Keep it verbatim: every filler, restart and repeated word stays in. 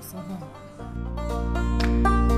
ऐसे हैं।